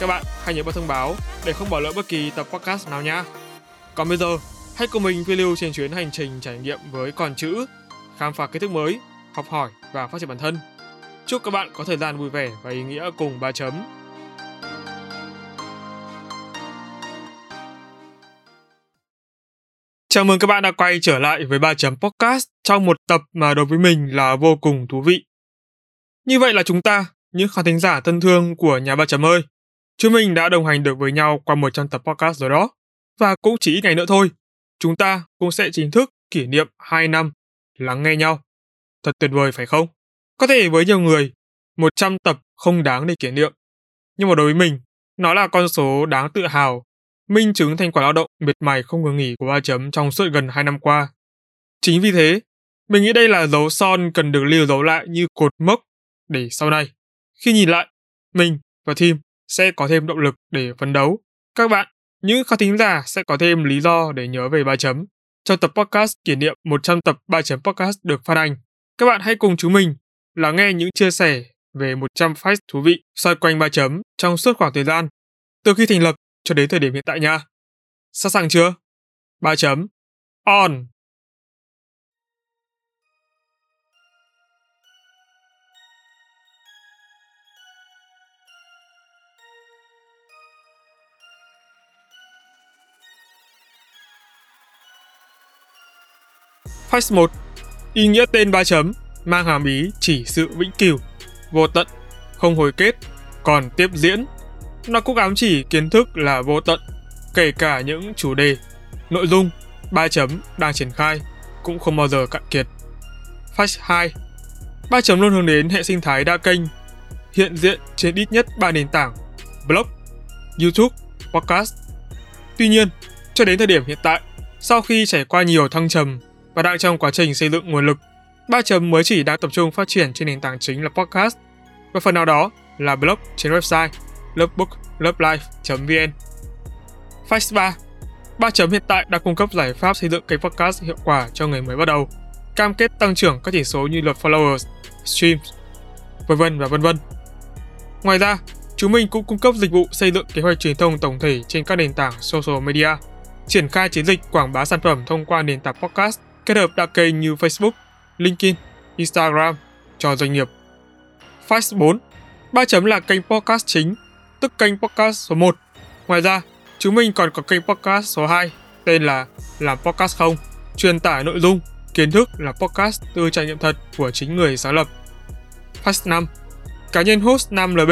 Các bạn hãy nhớ bật thông báo để không bỏ lỡ bất kỳ tập podcast nào nhé. Còn bây giờ, hãy cùng mình phiêu lưu trên chuyến hành trình trải nghiệm với Còn Chữ, khám phá kiến thức mới, học hỏi và phát triển bản thân. Chúc các bạn có thời gian vui vẻ và ý nghĩa cùng Ba Chấm. Chào mừng các bạn đã quay trở lại với Ba Chấm Podcast trong một tập mà đối với mình là vô cùng thú vị. Như vậy là chúng ta, những khán thính giả thân thương của nhà Ba Chấm ơi, chúng mình đã đồng hành được với nhau qua 100 tập podcast rồi đó. Và cũng chỉ ít ngày nữa thôi, chúng ta cũng sẽ chính thức kỷ niệm 2 năm lắng nghe nhau. Thật tuyệt vời phải không? Có thể với nhiều người, 100 tập không đáng để kỷ niệm. Nhưng mà đối với mình, nó là con số đáng tự hào, minh chứng thành quả lao động miệt mài không ngừng nghỉ của Ba Chấm trong suốt gần 2 năm qua. Chính vì thế, mình nghĩ đây là dấu son cần được lưu dấu lại như cột mốc để sau này, khi nhìn lại, mình và team sẽ có thêm động lực để phấn đấu. Các bạn, những khán thính giả sẽ có thêm lý do để nhớ về Ba Chấm. Trong tập podcast kỷ niệm 100 tập Ba Chấm Podcast được phát hành, các bạn hãy cùng chúng mình lắng nghe những chia sẻ về 100 fact thú vị xoay quanh Ba Chấm trong suốt khoảng thời gian từ khi thành lập cho đến thời điểm hiện tại nha. Sẵn sàng chưa? Ba Chấm on! Fact 1. Ý nghĩa tên Ba Chấm mang hàm ý chỉ sự vĩnh cửu, vô tận, không hồi kết, còn tiếp diễn. Nó cũng ám chỉ kiến thức là vô tận, kể cả những chủ đề, nội dung Ba Chấm đang triển khai cũng không bao giờ cạn kiệt. Fact 2. Ba Chấm luôn hướng đến hệ sinh thái đa kênh, hiện diện trên ít nhất 3 nền tảng: blog, YouTube, podcast. Tuy nhiên, cho đến thời điểm hiện tại, sau khi trải qua nhiều thăng trầm và đang trong quá trình xây dựng nguồn lực, Ba Chấm mới chỉ đang tập trung phát triển trên nền tảng chính là podcast và phần nào đó là blog trên website lovebookslovelife.vn. Fact 3. Ba Chấm hiện tại đã cung cấp giải pháp xây dựng kênh podcast hiệu quả cho người mới bắt đầu, cam kết tăng trưởng các chỉ số như lượt followers, streams, vân vân. Ngoài ra, chúng mình cũng cung cấp dịch vụ xây dựng kế hoạch truyền thông tổng thể trên các nền tảng social media, triển khai chiến dịch quảng bá sản phẩm thông qua nền tảng podcast kết hợp đa kênh như Facebook, LinkedIn, Instagram cho doanh nghiệp. Fact 4. Ba Chấm là kênh podcast chính, tức kênh podcast số 1. Ngoài ra, chúng mình còn có kênh podcast số 2 tên là Làm Podcast Không, truyền tải nội dung, kiến thức là podcast từ trải nghiệm thật của chính người sáng lập. Fact 5. Cá nhân host Nam LB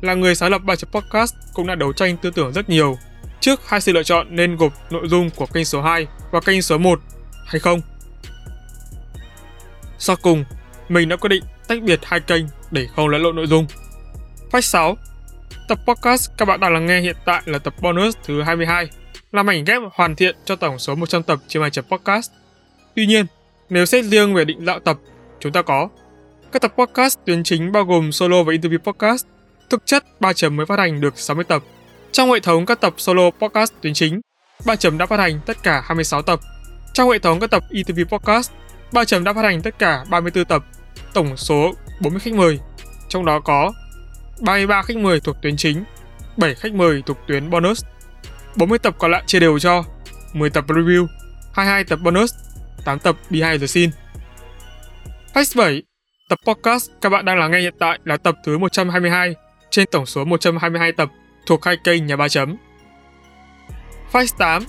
là người sáng lập Ba Chấm Podcast cũng đã đấu tranh tư tưởng rất nhiều trước hai sự lựa chọn nên gộp nội dung của kênh số 2 và kênh số 1 hay không. Sau cùng, mình đã quyết định tách biệt hai kênh để không lẫn lộn nội dung. Fact 6. Tập podcast các bạn đang lắng nghe hiện tại là tập bonus thứ 22, là mảnh ghép hoàn thiện cho tổng số 100 tập trên Ba Chấm Podcast. Tuy nhiên, nếu xét riêng về định dạng tập, chúng ta có các tập podcast tuyến chính bao gồm solo và interview podcast. Thực chất, Ba Chấm mới phát hành được 60 tập. Trong hệ thống các tập solo podcast tuyến chính, Ba Chấm đã phát hành tất cả 26 tập. Trong hệ thống các tập interview podcast, Ba Chấm đã phát hành tất cả 34 tập, tổng số 40 khách mời, trong đó có 33 khách mời thuộc tuyến chính, 7 khách mời thuộc tuyến bonus, 40 tập còn lại chia đều cho 10 tập review, 22 tập bonus, 8 tập behind the scene. Fact 7. Tập podcast các bạn đang lắng nghe hiện tại là tập thứ 122 trên tổng số 122 tập thuộc hai kênh nhà Ba Chấm. Fact 8.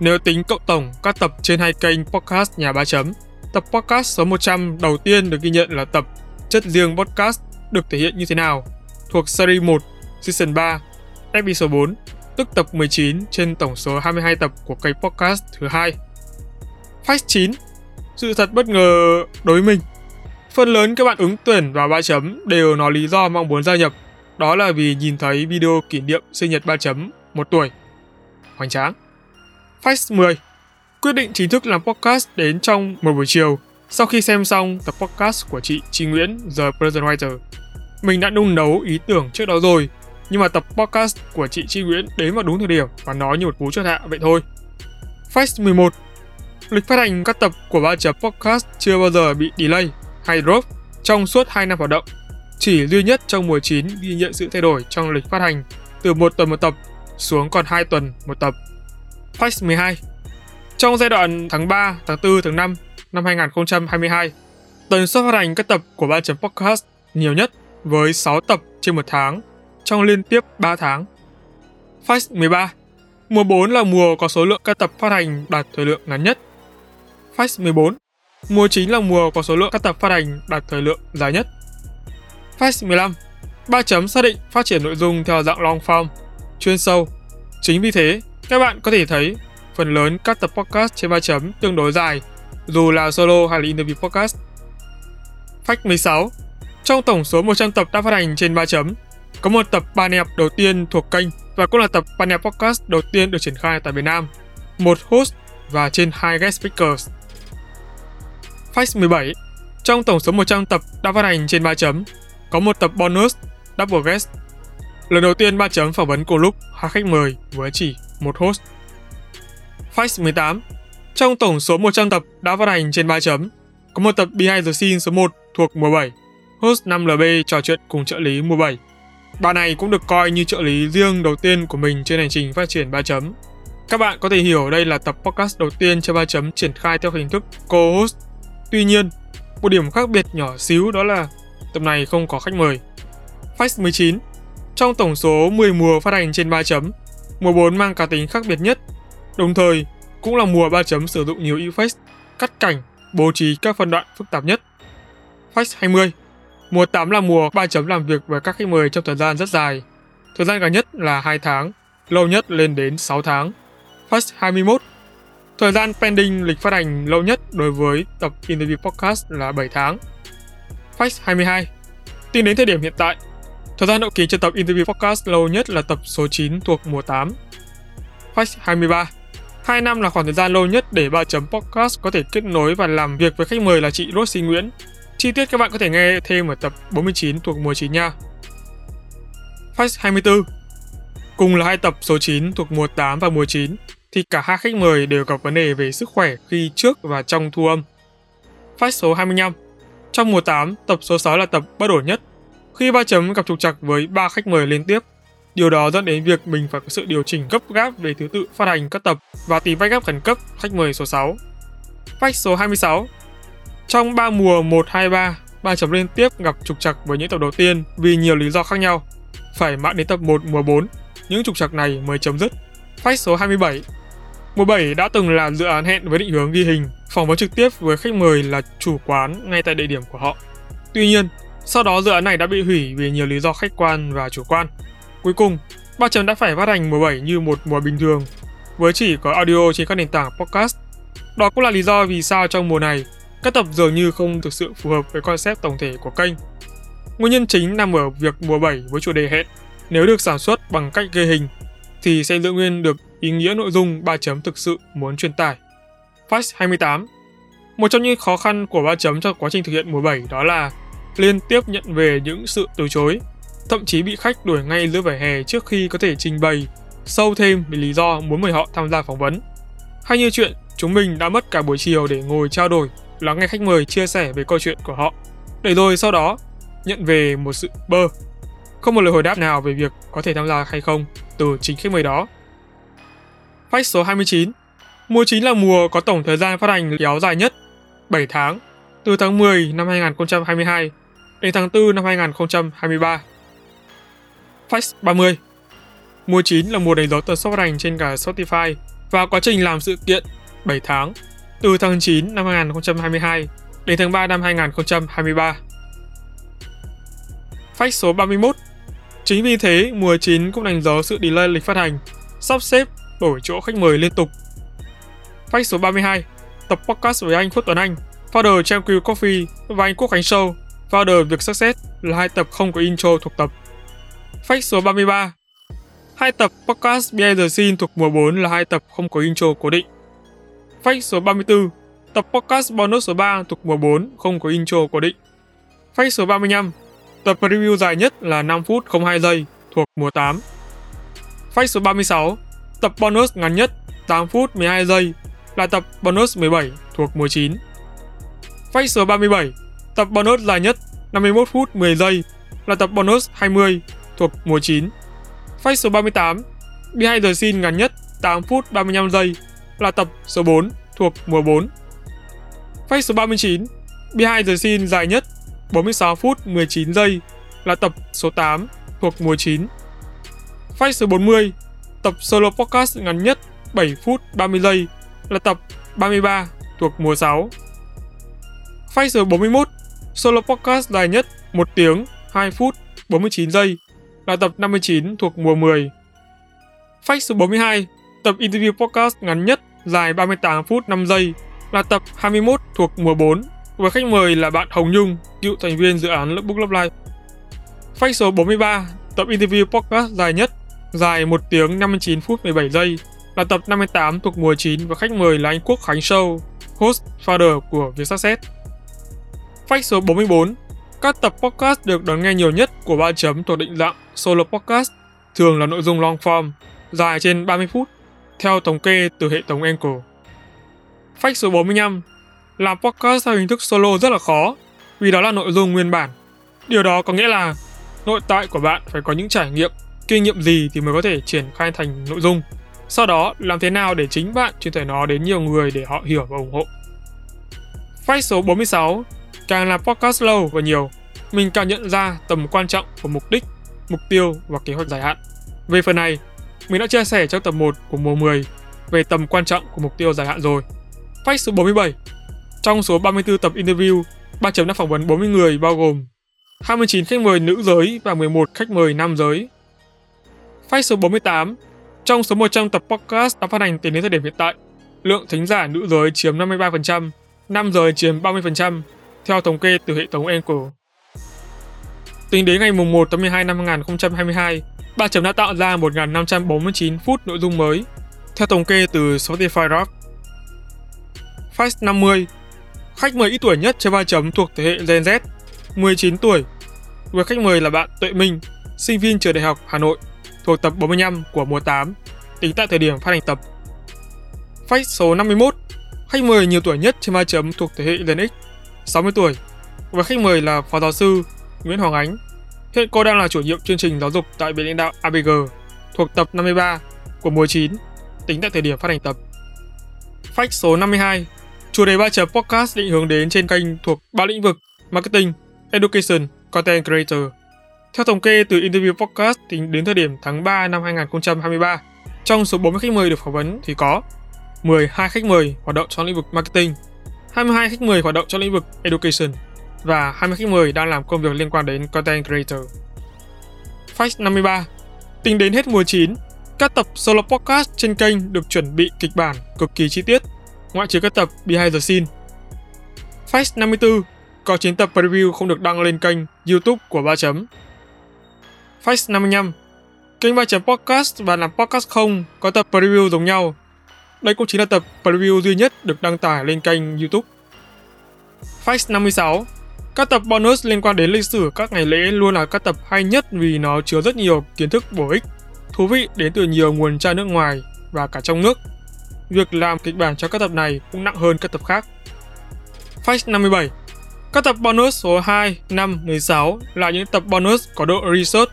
Nếu tính cộng tổng các tập trên hai kênh podcast nhà Ba Chấm, tập podcast số 100 đầu tiên được ghi nhận là tập Chất riêng podcast được thể hiện như thế nào thuộc series 1, season 3, episode 4, tức tập 19 trên tổng số 22 tập của kênh podcast thứ 2. Fact 9. Sự thật bất ngờ đối với mình. Phần lớn các bạn ứng tuyển vào Ba Chấm đều nói lý do mong muốn gia nhập, đó là vì nhìn thấy video kỷ niệm sinh nhật Ba Chấm 1 tuổi. Hoành tráng. Fact 10. Quyết định chính thức làm podcast đến trong một buổi chiều sau khi xem xong tập podcast của chị Chi Nguyễn, The Prison Writer. Mình đã nung nấu ý tưởng trước đó rồi, nhưng mà tập podcast của chị Chi Nguyễn đến vào đúng thời điểm và nói như một cú chốt hạ vậy thôi. Fact 11. Lịch phát hành các tập của Ba Chấm podcast chưa bao giờ bị delay hay drop trong suốt 2 năm hoạt động. Chỉ duy nhất trong mùa 9 ghi nhận sự thay đổi trong lịch phát hành từ 1 tuần một tập xuống còn 2 tuần một tập. Fact 12. Trong giai đoạn tháng 3, tháng 4, tháng 5 năm 2022, tần suất phát hành các tập của Ba Chấm podcast nhiều nhất với 6 tập trên 1 tháng trong liên tiếp 3 tháng. Fact 13. Mùa 4 là mùa có số lượng các tập phát hành đạt thời lượng ngắn nhất. Fact 14. Mùa 9 là mùa có số lượng các tập phát hành đạt thời lượng dài nhất. Fact 15. Ba Chấm xác định phát triển nội dung theo dạng long form, chuyên sâu. Chính vì thế, các bạn có thể thấy phần lớn các tập podcast trên Ba Chấm tương đối dài, dù là solo hay là interview podcast. Fact 16. Trong tổng số 100 tập đã phát hành trên Ba Chấm, có một tập panel đầu tiên thuộc kênh và cũng là tập panel podcast đầu tiên được triển khai tại Việt Nam, một host và trên 2 guest speakers. Fact 17. Trong tổng số 100 tập đã phát hành trên Ba Chấm, có một tập bonus double guest. Lần đầu tiên Ba Chấm phỏng vấn cùng lúc hai khách mời với chỉ một host. Fact 18. Trong tổng số 100 tập đã phát hành trên Ba Chấm, có một tập Behind the Scenes số 1 thuộc mùa 7, host 5LB trò chuyện cùng trợ lý mùa 7. Bạn này cũng được coi như trợ lý riêng đầu tiên của mình trên hành trình phát triển Ba Chấm. Các bạn có thể hiểu đây là tập podcast đầu tiên cho Ba Chấm triển khai theo hình thức co-host. Tuy nhiên, một điểm khác biệt nhỏ xíu đó là tập này không có khách mời. Fact 19. Trong tổng số 10 mùa phát hành trên Ba Chấm, mùa 4 mang cá tính khác biệt nhất. Đồng thời, cũng là mùa Ba Chấm sử dụng nhiều effects, cắt cảnh, bố trí các phân đoạn phức tạp nhất. Fact 20. Mùa 8 là mùa Ba Chấm làm việc với các khách mời trong thời gian rất dài. Thời gian gần nhất là 2 tháng, lâu nhất lên đến 6 tháng. Fact 21. Thời gian pending lịch phát hành lâu nhất đối với tập interview podcast là 7 tháng. Fact 22. Tính đến thời điểm hiện tại, thời gian hậu kỳ cho tập interview podcast lâu nhất là tập số 9 thuộc mùa 8. Fact 23. 2 năm là khoảng thời gian lâu nhất để Ba Chấm podcast có thể kết nối và làm việc với khách mời là chị Rosie Nguyễn. Chi tiết các bạn có thể nghe thêm ở tập 49 thuộc mùa 9 nha. Fact 24. Cùng là hai tập số 9 thuộc mùa 8 và mùa 9 thì cả hai khách mời đều gặp vấn đề về sức khỏe khi trước và trong thu âm. Fact số 25. Trong mùa 8, tập số 6 là tập bất ổn nhất, khi Ba Chấm gặp trục trặc với 3 khách mời liên tiếp. Điều đó dẫn đến việc mình phải có sự điều chỉnh gấp gáp về thứ tự phát hành các tập và tìm vách gáp khẩn cấp khách mời số 6. Fact số 26. Trong 3 mùa 1, 2, 3, Ba Chấm liên tiếp gặp trục trặc với những tập đầu tiên vì nhiều lý do khác nhau. Phải mãi đến tập 1 mùa 4, những trục trặc này mới chấm dứt. Fact số 27. Mùa 7 đã từng làm dự án hẹn với định hướng ghi hình, phỏng vấn trực tiếp với khách mời là chủ quán ngay tại địa điểm của họ. Tuy nhiên, sau đó dự án này đã bị hủy vì nhiều lý do khách quan và chủ quan. Cuối cùng, Ba Chấm đã phải phát hành mùa 7 như một mùa bình thường, với chỉ có audio trên các nền tảng podcast. Đó cũng là lý do vì sao trong mùa này, các tập dường như không thực sự phù hợp với concept tổng thể của kênh. Nguyên nhân chính nằm ở việc mùa 7 với chủ đề hẹn, nếu được sản xuất bằng cách ghi hình, thì sẽ giữ nguyên được ý nghĩa nội dung Ba Chấm thực sự muốn truyền tải. Fact 28. Một trong những khó khăn của Ba Chấm trong quá trình thực hiện mùa 7 đó là liên tiếp nhận về những sự từ chối, thậm chí bị khách đuổi ngay giữa vỉa hè trước khi có thể trình bày sâu thêm về lý do muốn mời họ tham gia phỏng vấn. Hay như chuyện chúng mình đã mất cả buổi chiều để ngồi trao đổi, lắng nghe khách mời chia sẻ về câu chuyện của họ, để rồi sau đó nhận về một sự bơ, không một lời hồi đáp nào về việc có thể tham gia hay không từ chính khách mời đó. Fact số 29. Mùa 9 là mùa có tổng thời gian phát hành kéo dài nhất, 7 tháng, từ tháng 10 năm 2022 đến tháng 4 năm 2023. Fact 30. Mùa 9 là mùa đánh dấu tần suất phát hành trên cả Spotify và quá trình làm sự kiện 7 tháng, từ tháng 9 năm 2022 đến tháng 3 năm 2023. Fact số 31. Chính vì thế, mùa 9 cũng đánh dấu sự delay lịch phát hành, sắp xếp đổi chỗ khách mời liên tục. Fact số 32. Tập podcast với anh Khuất Tuấn Anh, founder Tranquil Coffee, và anh Quốc Khánh Show, founder Việc Sắc Sét là hai tập không có intro thuộc tập. Fact số 33. Hai tập podcast Behind the Scene thuộc mùa 4 là hai tập không có intro cố định. Fact số 34, tập podcast bonus số 3 thuộc mùa 4 không có intro cố định. Fact số 35, tập review dài nhất là 5 phút 02 giây thuộc mùa 8. Fact số 36, tập bonus ngắn nhất 8 phút 12 giây là tập bonus 17 thuộc mùa 9. Fact số 37, tập bonus dài nhất 51 phút 10 giây là tập bonus 20 thuộc mùa 9. Fact số 38, Behind the Scene ngắn nhất 8 phút 35 giây là tập số 4 thuộc mùa 4. Fact số 39, Behind the Scene dài nhất 46 phút 19 giây là tập số 8 thuộc mùa 9. Fact số 40, tập solo podcast ngắn nhất 7 phút 30 giây là tập 33 thuộc mùa 6. Fact số 41, solo podcast dài nhất 1 tiếng 2 phút 49 giây là tập 59 thuộc mùa 10. Fact số 42, tập interview podcast ngắn nhất dài 38 phút 5 giây là tập 21 thuộc mùa 4 với khách mời là bạn Hồng Nhung, cựu thành viên dự án Lookbook Life. Fact số 43, tập interview podcast dài nhất dài 1 tiếng 59 phút 17 giây là tập 58 thuộc mùa 9 và khách mời là anh Quốc Khánh Show, host founder của Việc Sắc Sét. Fact số 44, các tập podcast được đón nghe nhiều nhất của Ba Chấm thuộc định dạng solo podcast, thường là nội dung long form, dài trên 30 phút, theo thống kê từ hệ thống Anchor. Fact số 45, làm podcast theo hình thức solo rất là khó, vì đó là nội dung nguyên bản. Điều đó có nghĩa là nội tại của bạn phải có những trải nghiệm, kinh nghiệm gì thì mới có thể triển khai thành nội dung. Sau đó, làm thế nào để chính bạn truyền tải nó đến nhiều người để họ hiểu và ủng hộ. Fact số 46, càng làm podcast lâu và nhiều, mình càng nhận ra tầm quan trọng của mục đích, mục tiêu và kế hoạch dài hạn. Về phần này, mình đã chia sẻ trong tập 1 của mùa 10 về tầm quan trọng của mục tiêu dài hạn rồi. Fact số 47, trong số 34 tập interview, Ba Chấm đã phỏng vấn 40 người bao gồm 29 khách mời nữ giới và 11 khách mời nam giới. Fact số 48, trong số 100 tập podcast đã phát hành tính đến thời điểm hiện tại, lượng thính giả nữ giới chiếm 53%, nam giới chiếm 30%, theo thống kê từ hệ thống Anchor. Tính đến ngày 1 tháng 12 năm 2022, Ba Chấm đã tạo ra 1.549 phút nội dung mới, theo thống kê từ Spotify Rap. Fact 50, khách mời ít tuổi nhất trên Ba Chấm thuộc thế hệ Gen Z, 19 tuổi, với khách mời là bạn Tuệ Minh, sinh viên trường Đại học Hà Nội, thuộc tập 45 của mùa 8, tính tại thời điểm phát hành tập. Fact số 51, khách mời nhiều tuổi nhất trên Ba Chấm thuộc thế hệ Gen X, 60 tuổi, và khách mời là Phó Giáo sư Nguyễn Hoàng Ánh. Hiện cô đang là chủ nhiệm chương trình giáo dục tại Viện lãnh đạo ABG, thuộc tập 53 của mùa 9, tính tại thời điểm phát hành tập. Fact số 52, chủ đề Ba Chấm podcast định hướng đến trên kênh thuộc 3 lĩnh vực Marketing, Education, Content Creator. Theo thống kê từ Interview Podcast tính đến thời điểm tháng 3 năm 2023, trong số 40 khách mời được phỏng vấn thì có 12 khách mời hoạt động trong lĩnh vực Marketing, 22 khách mời hoạt động trong lĩnh vực Education và 20 khách mời đang làm công việc liên quan đến Content Creator. Fact 53, tính đến hết mùa 9, các tập solo podcast trên kênh được chuẩn bị kịch bản cực kỳ chi tiết, ngoại trừ các tập Behind the Scene. Fact 54, có 9 tập preview không được đăng lên kênh YouTube của Ba Chấm. Fact 55, kênh Ba Chấm Podcast và Làm Podcast Không có tập preview giống nhau. Đây cũng chính là tập preview duy nhất được đăng tải lên kênh YouTube. Fact 56, các tập bonus liên quan đến lịch sử các ngày lễ luôn là các tập hay nhất vì nó chứa rất nhiều kiến thức bổ ích, thú vị đến từ nhiều nguồn tra nước ngoài và cả trong nước. Việc làm kịch bản cho các tập này cũng nặng hơn các tập khác. Fact 57, các tập bonus số 2, 5, 16 là những tập bonus có độ research,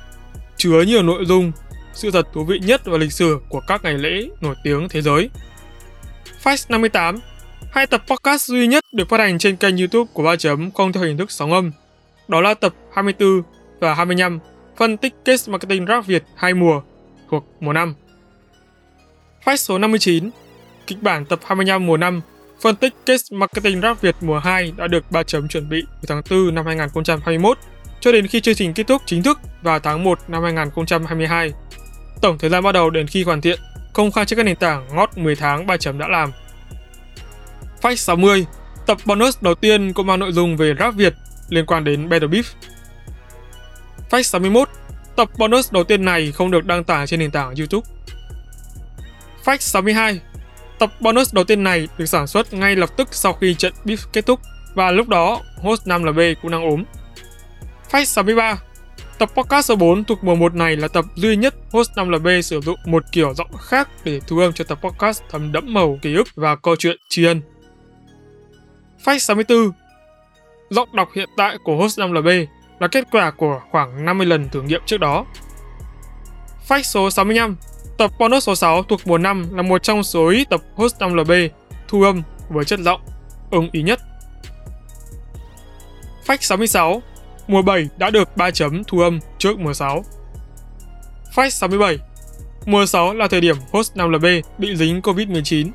chứa nhiều nội dung, sự thật thú vị nhất và lịch sử của các ngày lễ nổi tiếng thế giới. Fact 58, hai tập podcast duy nhất được phát hành trên kênh YouTube của Ba Chấm không theo hình thức sóng âm. Đó là tập 24 và 25 phân tích case marketing Rap Việt 2 mùa thuộc mùa 5. Fact số 59, kịch bản tập 25 mùa 5 phân tích case marketing Rap Việt mùa 2 đã được Ba Chấm chuẩn bị từ tháng 4 năm 2021 cho đến khi chương trình kết thúc chính thức vào tháng 1 năm 2022. Tổng thời gian bắt đầu đến khi hoàn thiện, công khai trên các nền tảng ngót 10 tháng Ba Chấm đã làm. Fact 60, tập bonus đầu tiên cũng mang nội dung về Rap Việt liên quan đến Battle Beef. Fact 61, Tập bonus đầu tiên này không được đăng tải trên nền tảng YouTube. Fact 62. Tập bonus đầu tiên này được sản xuất ngay lập tức sau khi trận beef kết thúc và lúc đó host 5LB cũng đang ốm. Fact 63. Tập podcast số 4 thuộc mùa 1 này là tập duy nhất host 5LB sử dụng một kiểu giọng khác để thu âm cho tập podcast thấm đẫm màu ký ức và câu chuyện tri ân. Fact 64. Giọng đọc hiện tại của host 5LB là kết quả của khoảng 50 lần thử nghiệm trước đó. Fact số 65. Tập bonus số 6 thuộc mùa 5 là một trong số ít tập host 5LB thu âm với chất giọng ưng ý nhất. Fact 66. Mùa 7 đã được Ba Chấm thu âm trước mùa 6. Fact 67. Mùa 6 là thời điểm host 5LB bị dính Covid-19.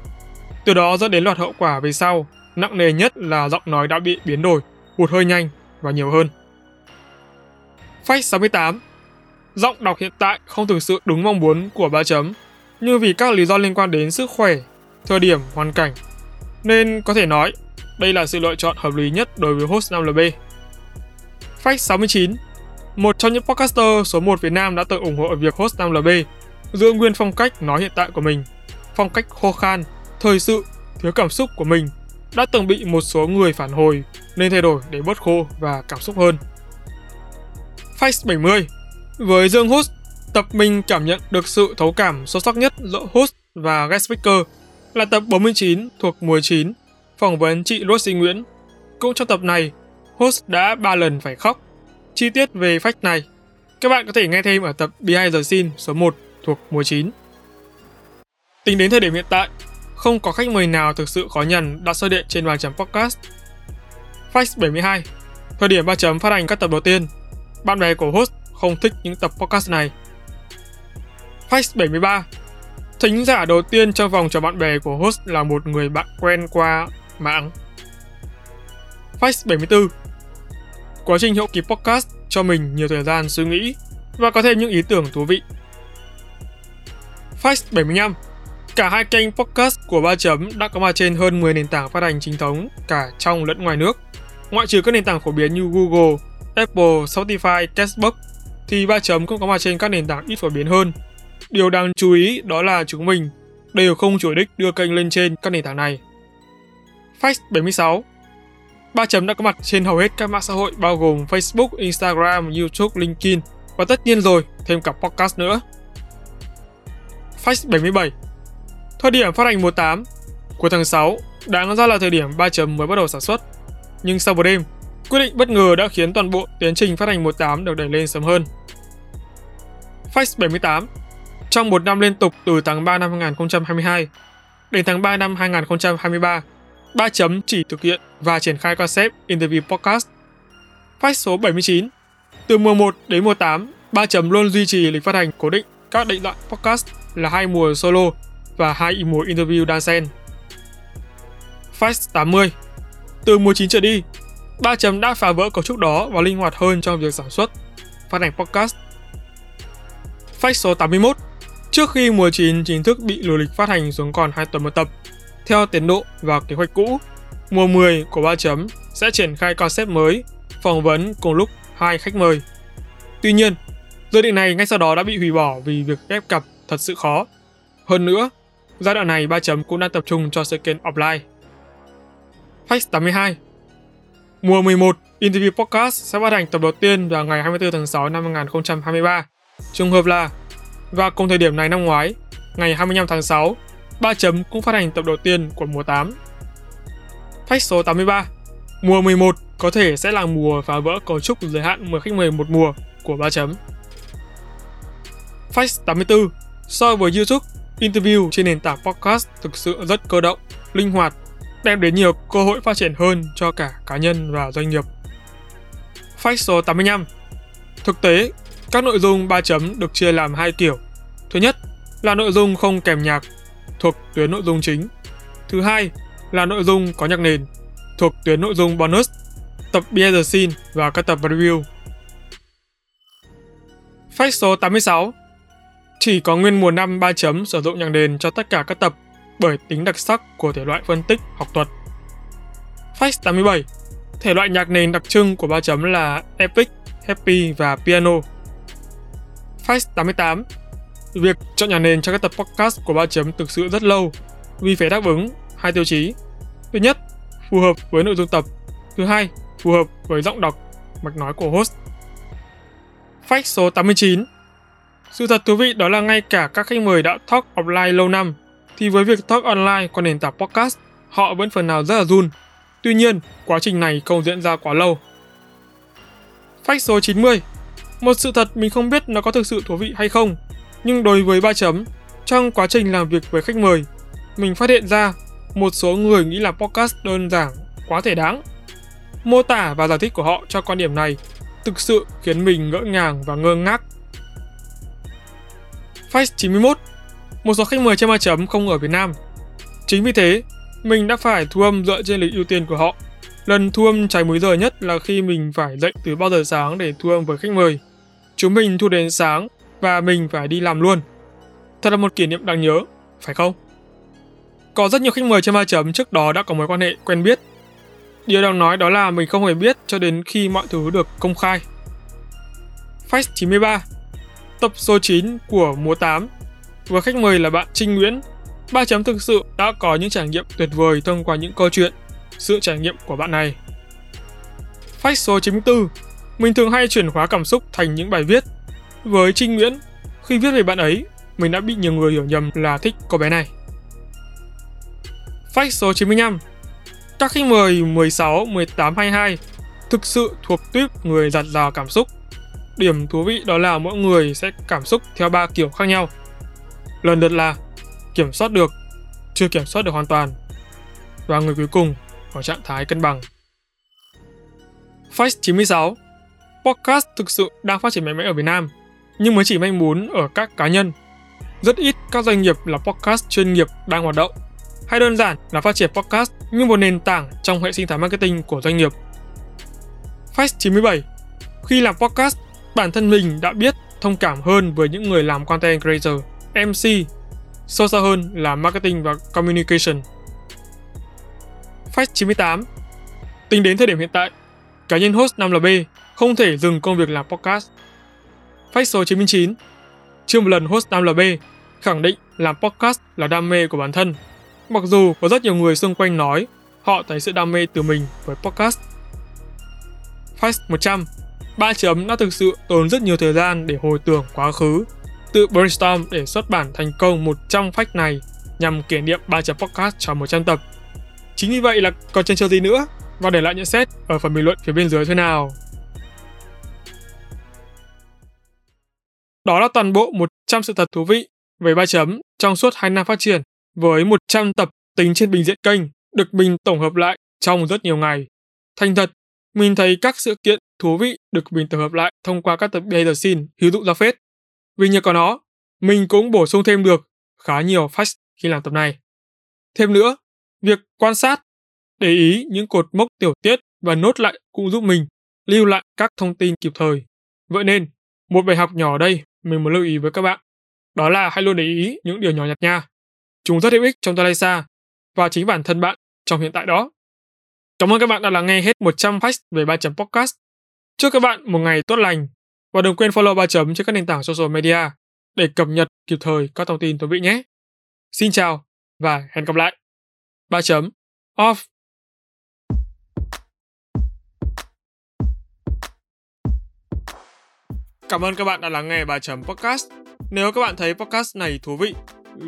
Từ đó dẫn đến loạt hậu quả về sau, nặng nề nhất là giọng nói đã bị biến đổi, hụt hơi nhanh và nhiều hơn. Fact 68. Giọng đọc hiện tại không thực sự đúng mong muốn của Ba Chấm, nhưng vì các lý do liên quan đến sức khỏe, thời điểm, hoàn cảnh, nên có thể nói đây là sự lựa chọn hợp lý nhất đối với host 5LB. Fact 69. Một trong những podcaster số 1 Việt Nam đã từng ủng hộ việc host 5LB giữ nguyên phong cách nói hiện tại của mình, phong cách khô khan, thời sự, thiếu cảm xúc của mình, đã từng bị một số người phản hồi nên thay đổi để bớt khô và cảm xúc hơn. Fact 70. Với dương host, tập mình cảm nhận được sự thấu cảm sâu sắc nhất giữa host và guest speaker là tập 49 thuộc mùa 9, phỏng vấn chị Rosie Nguyễn. Cũng trong tập này, host đã 3 lần phải khóc. Chi tiết về fact này, các bạn có thể nghe thêm ở tập Behind the Scene số 1 thuộc mùa 9. Tính đến thời điểm hiện tại, không có khách mời nào thực sự khó nhằn đã xuất hiện trên Ba Chấm Podcast. Fact 72. Thời điểm Ba Chấm phát hành các tập đầu tiên, bạn bè của host không thích những tập podcast này. Fact 73. Thính giả đầu tiên trong vòng trò bạn bè của host là một người bạn quen qua mạng. Fact 74. Quá trình hậu kỳ podcast cho mình nhiều thời gian suy nghĩ và có thêm những ý tưởng thú vị. Fact 75. Cả hai kênh podcast của Ba Chấm đã có mặt trên hơn 10 nền tảng phát hành chính thống cả trong lẫn ngoài nước. Ngoại trừ các nền tảng phổ biến như Google, Apple, Spotify, Castbox thì Ba Chấm cũng có mặt trên các nền tảng ít phổ biến hơn. Điều đáng chú ý đó là chúng mình đều không chủ đích đưa kênh lên trên các nền tảng này. Fact 76. Ba Chấm đã có mặt trên hầu hết các mạng xã hội bao gồm Facebook, Instagram, YouTube, LinkedIn và tất nhiên rồi thêm cả podcast nữa. Fact 77. Thời điểm phát hành mùa 8 của tháng 6 đáng ra là thời điểm Ba Chấm mới bắt đầu sản xuất, nhưng sau một đêm, quyết định bất ngờ đã khiến toàn bộ tiến trình phát hành mùa 8 được đẩy lên sớm hơn. Fact 78. Trong một năm liên tục từ tháng 3 năm 2022 đến tháng 3 năm 2023, Ba Chấm chỉ thực hiện và triển khai concept interview podcast. Fact số 79. Từ mùa 1 đến mùa 8, Ba Chấm luôn duy trì lịch phát hành cố định các định loại podcast là 2 mùa solo và 2 mùa interview đan xen. Fact 80. Từ mùa 9 trở đi, Ba Chấm đã phá vỡ cấu trúc đó và linh hoạt hơn trong việc sản xuất, phát hành podcast. Fact số 81. Trước khi mùa 9 chính thức bị lùi lịch phát hành xuống còn 2 tuần một tập, theo tiến độ và kế hoạch cũ, mùa 10 của Ba Chấm sẽ triển khai concept mới, phỏng vấn cùng lúc 2 khách mời. Tuy nhiên, dự định này ngay sau đó đã bị hủy bỏ vì việc ghép cặp thật sự khó. Hơn nữa, giai đoạn này Ba Chấm cũng đang tập trung cho sự kiện offline. Fact 82. Mùa 11, Interview Podcast sẽ phát hành tập đầu tiên vào ngày 24 tháng 6 năm 2023. Trùng hợp là, và cùng thời điểm này năm ngoái, ngày 25 tháng 6, Ba Chấm cũng phát hành tập đầu tiên của mùa 8. Fact số 83. Mùa 11 có thể sẽ là mùa phá vỡ cấu trúc giới hạn 10 khách mời một mùa của Ba Chấm. Fact 84. So với YouTube, interview trên nền tảng podcast thực sự rất cơ động, linh hoạt, đem đến nhiều cơ hội phát triển hơn cho cả cá nhân và doanh nghiệp. Fact số 85. Thực tế, các nội dung Ba Chấm được chia làm 2 kiểu. Thứ nhất là nội dung không kèm nhạc, thuộc tuyến nội dung chính. Thứ hai là nội dung có nhạc nền, thuộc tuyến nội dung bonus, tập Behind the Scene và các tập review. Fact số 86. Chỉ có nguyên mùa 5 Ba Chấm sử dụng nhạc nền cho tất cả các tập bởi tính đặc sắc của thể loại phân tích học thuật. Fact 87. Thể loại nhạc nền đặc trưng của Ba Chấm là epic, happy và piano. Fact 88. Việc chọn nhà nền cho các tập podcast của Ba Chấm thực sự rất lâu vì phải đáp ứng hai tiêu chí. Thứ nhất, phù hợp với nội dung tập. Thứ hai, phù hợp với giọng đọc, mạch nói của host. Fact số 89. Sự thật thú vị đó là ngay cả các khách mời đã talk offline lâu năm thì với việc talk online qua nền tảng podcast, họ vẫn phần nào rất là run. Tuy nhiên, quá trình này không diễn ra quá lâu. Fact số 90. Một sự thật mình không biết nó có thực sự thú vị hay không, nhưng đối với Ba Chấm, trong quá trình làm việc với khách mời, mình phát hiện ra một số người nghĩ là podcast đơn giản quá thể đáng. Mô tả và giải thích của họ cho quan điểm này thực sự khiến mình ngỡ ngàng và ngơ ngác. Fact 91. Một số khách mời trên Ba Chấm không ở Việt Nam. Chính vì thế, mình đã phải thu âm dựa trên lịch ưu tiên của họ. Lần thu âm trái múi giờ nhất là khi mình phải dậy từ bao giờ sáng để thu âm với khách mời. Chúng mình thu đến sáng và mình phải đi làm luôn. Thật là một kỷ niệm đáng nhớ, phải không? Có rất nhiều khách mời trên Ba Chấm trước đó đã có mối quan hệ quen biết. Điều đáng nói đó là mình không hề biết cho đến khi mọi thứ được công khai. Fact 93. Tập số 9 của mùa 8. Với khách mời là bạn Trinh Nguyễn, Ba Chấm thực sự đã có những trải nghiệm tuyệt vời thông qua những câu chuyện, sự trải nghiệm của bạn này. Fact số 94. Mình thường hay chuyển hóa cảm xúc thành những bài viết. Với Trinh Nguyễn, khi viết về bạn ấy, mình đã bị nhiều người hiểu nhầm là thích cô bé này. Fact số 95. Các khách mời 16, 18, 22 thực sự thuộc tuýp người dạt dào cảm xúc. Điểm thú vị đó là mỗi người sẽ cảm xúc theo 3 kiểu khác nhau. Lần lượt là kiểm soát được, chưa kiểm soát được hoàn toàn và người cuối cùng ở trạng thái cân bằng. Fact 96. Podcast thực sự đang phát triển mạnh mẽ ở Việt Nam, nhưng mới chỉ manh muốn ở các cá nhân. Rất ít các doanh nghiệp là podcast chuyên nghiệp đang hoạt động, hay đơn giản là phát triển podcast như một nền tảng trong hệ sinh thái marketing của doanh nghiệp. Fact 97. Khi làm podcast, bản thân mình đã biết thông cảm hơn với những người làm content creator, MC, sâu xa hơn là marketing và communication. Fact 98. Tính đến thời điểm hiện tại, cá nhân host 5LB không thể dừng công việc làm podcast. Fact số 99. Chưa một lần host 5LB khẳng định làm podcast là đam mê của bản thân, mặc dù có rất nhiều người xung quanh nói họ thấy sự đam mê từ mình với podcast. Fact 100. Ba Chấm đã thực sự tốn rất nhiều thời gian để hồi tưởng quá khứ, tự brainstorm để xuất bản thành công 100 fact này nhằm kỷ niệm Ba Chấm podcast cho 100 tập. Chính vì vậy là còn chần chờ gì nữa, và để lại nhận xét ở phần bình luận phía bên dưới thôi nào. Đó là toàn bộ 100 sự thật thú vị về Ba Chấm trong suốt 2 năm phát triển, với 100 tập tính trên bình diện kênh được mình tổng hợp lại trong rất nhiều ngày. Thành thật, mình thấy các sự kiện thú vị được mình tổng hợp lại thông qua các tập behind the scene hữu dụng ra phết. Vì nhờ có nó, mình cũng bổ sung thêm được khá nhiều fact khi làm tập này. Thêm nữa, việc quan sát, để ý những cột mốc tiểu tiết và nốt lại cũng giúp mình lưu lại các thông tin kịp thời. Vậy nên, một bài học nhỏ ở đây mình muốn lưu ý với các bạn, đó là hãy luôn để ý những điều nhỏ nhặt nha. Chúng rất hữu ích trong tương lai xa và chính bản thân bạn trong hiện tại đó. Cảm ơn các bạn đã lắng nghe hết 100 fact về Ba Chấm Podcast. Chúc các bạn một ngày tốt lành và đừng quên follow Ba Chấm trên các nền tảng social media để cập nhật kịp thời các thông tin thú vị nhé. Xin chào và hẹn gặp lại. Ba Chấm off. Cảm ơn các bạn đã lắng nghe Ba Chấm Podcast. Nếu các bạn thấy podcast này thú vị,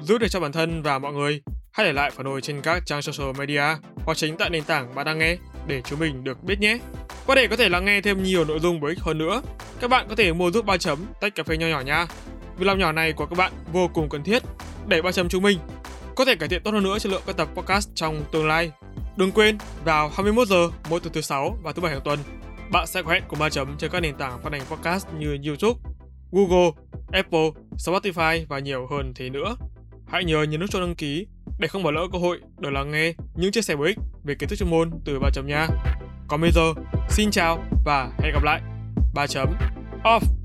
giúp được cho bản thân và mọi người, hãy để lại phản hồi trên các trang social media hoặc chính tại nền tảng bạn đang nghe để chúng mình được biết nhé. Và để có thể lắng nghe thêm nhiều nội dung bổ ích hơn nữa, các bạn có thể mua giúp Ba Chấm tách cà phê nho nhỏ nha. Việc làm nhỏ này của các bạn vô cùng cần thiết để Ba Chấm chúng mình có thể cải thiện tốt hơn nữa chất lượng các tập podcast trong tương lai. Đừng quên, vào 21 giờ mỗi tuần thứ 6 và thứ 7 hàng tuần, bạn sẽ có hẹn cùng Ba Chấm trên các nền tảng phát hành podcast như YouTube, Google, Apple, Spotify và nhiều hơn thế nữa. Hãy nhớ nhấn nút cho đăng ký để không bỏ lỡ cơ hội được lắng nghe những chia sẻ bổ ích về kiến thức chuyên môn từ Ba Chấm nha. Còn bây giờ, xin chào và hẹn gặp lại. Ba Chấm off.